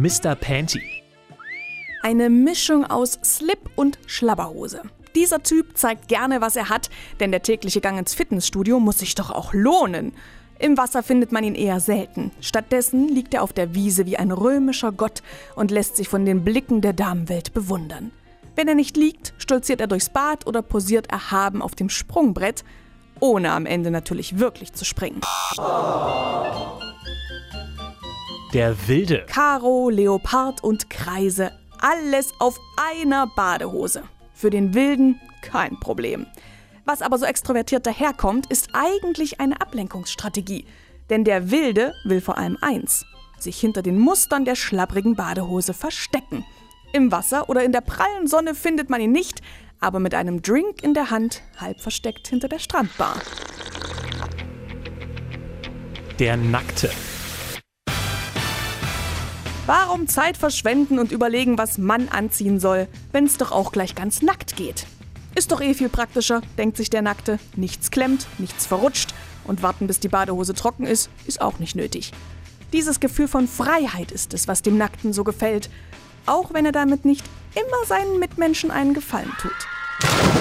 Mr. Panty. Eine Mischung aus Slip und Schlabberhose. Dieser Typ zeigt gerne, was er hat, denn der tägliche Gang ins Fitnessstudio muss sich doch auch lohnen. Im Wasser findet man ihn eher selten. Stattdessen liegt er auf der Wiese wie ein römischer Gott und lässt sich von den Blicken der Damenwelt bewundern. Wenn er nicht liegt, stolziert er durchs Bad oder posiert erhaben auf dem Sprungbrett, ohne am Ende natürlich wirklich zu springen. Der Wilde. Karo, Leopard und Kreise, alles auf einer Badehose. Für den Wilden kein Problem. Was aber so extrovertiert daherkommt, ist eigentlich eine Ablenkungsstrategie. Denn der Wilde will vor allem eins: sich hinter den Mustern der schlabbrigen Badehose verstecken. Im Wasser oder in der prallen Sonne findet man ihn nicht, aber mit einem Drink in der Hand, halb versteckt hinter der Strandbar. Der Nackte. Warum Zeit verschwenden und überlegen, was man anziehen soll, wenn es doch auch gleich ganz nackt geht? Ist doch eh viel praktischer, denkt sich der Nackte. Nichts klemmt, nichts verrutscht und warten, bis die Badehose trocken ist, ist auch nicht nötig. Dieses Gefühl von Freiheit ist es, was dem Nackten so gefällt, auch wenn er damit nicht immer seinen Mitmenschen einen Gefallen tut.